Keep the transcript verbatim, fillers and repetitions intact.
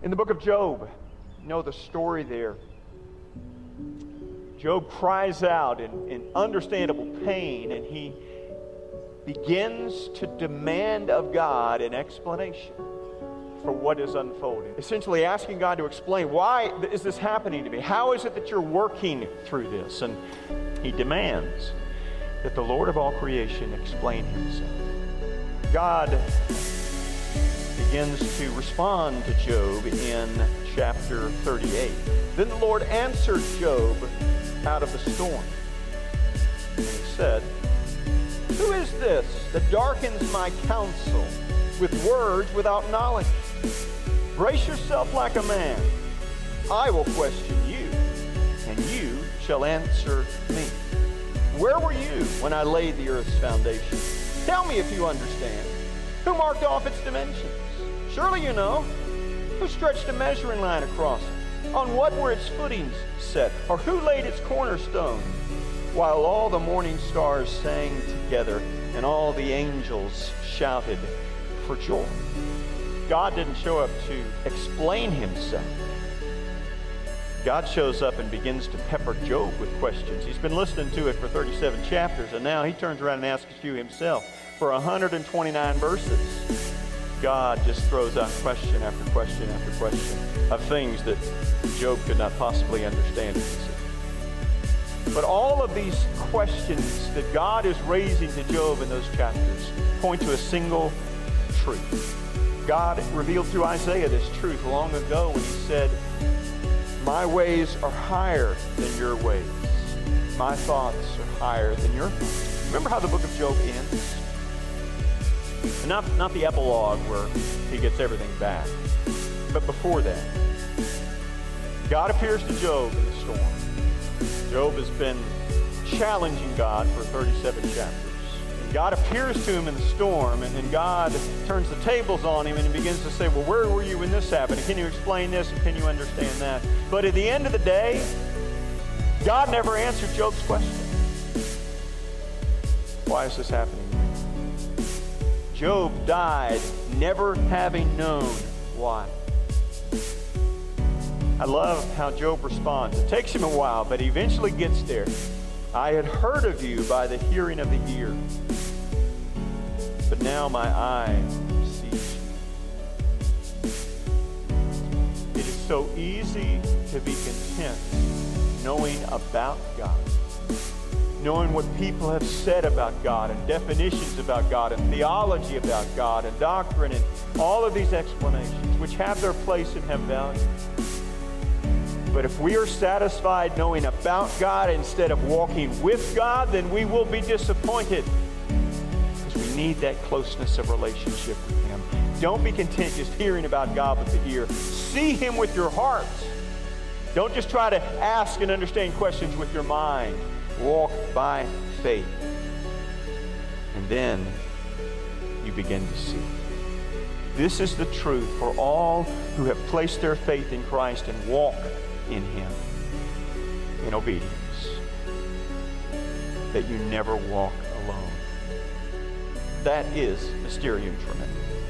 In the book of Job, you know the story there. Job cries out in, in understandable pain, and he begins to demand of God an explanation for what is unfolding. Essentially asking God to explain, why is this happening to me? How is it that you're working through this? And he demands that the Lord of all creation explain himself. God begins to respond to Job in chapter thirty-eight. Then the Lord answered Job out of the storm. And he said, "Who is this that darkens my counsel with words without knowledge? Brace yourself like a man. I will question you, and you shall answer me. Where were you when I laid the earth's foundation? Tell me if you understand. Who marked off its dimensions? Surely you know. Who stretched a measuring line across it? On what were its footings set? Or who laid its cornerstone? While all the morning stars sang together, and all the angels shouted for joy." God didn't show up to explain himself. God shows up and begins to pepper Job with questions. He's been listening to it for thirty-seven chapters, and now he turns around and asks you himself. For one hundred twenty-nine verses, God just throws out question after question after question of things that Job could not possibly understand. But all of these questions that God is raising to Job in those chapters point to a single truth. God revealed through Isaiah this truth long ago when he said, "My ways are higher than your ways. My thoughts are higher than your thoughts." Remember how the book of Job ends? And not, not the epilogue where he gets everything back, but before that. God appears to Job in the storm. Job has been challenging God for thirty-seven chapters. God appears to him in the storm, and then God turns the tables on him, and he begins to say, "Well, where were you when this happened? Can you explain this? Can you understand that?" But at the end of the day, God never answered Job's question. Why is this happening? Job died never having known why. I love how Job responds. It takes him a while, but he eventually gets there. "I had heard of you by the hearing of the ear, but now my eye sees you." It is so easy to be content knowing about God, knowing what people have said about God and definitions about God and theology about God and doctrine and all of these explanations, which have their place and have value. But if we are satisfied knowing about God instead of walking with God, then we will be disappointed, because we need that closeness of relationship with him. Don't be content just hearing about God with the ear. See him with your heart. Don't just try to ask and understand questions with your mind. Walk by faith. And then you begin to see. This is the truth for all who have placed their faith in Christ and walk in him in obedience, that you never walk alone. That is mysterium tremendum.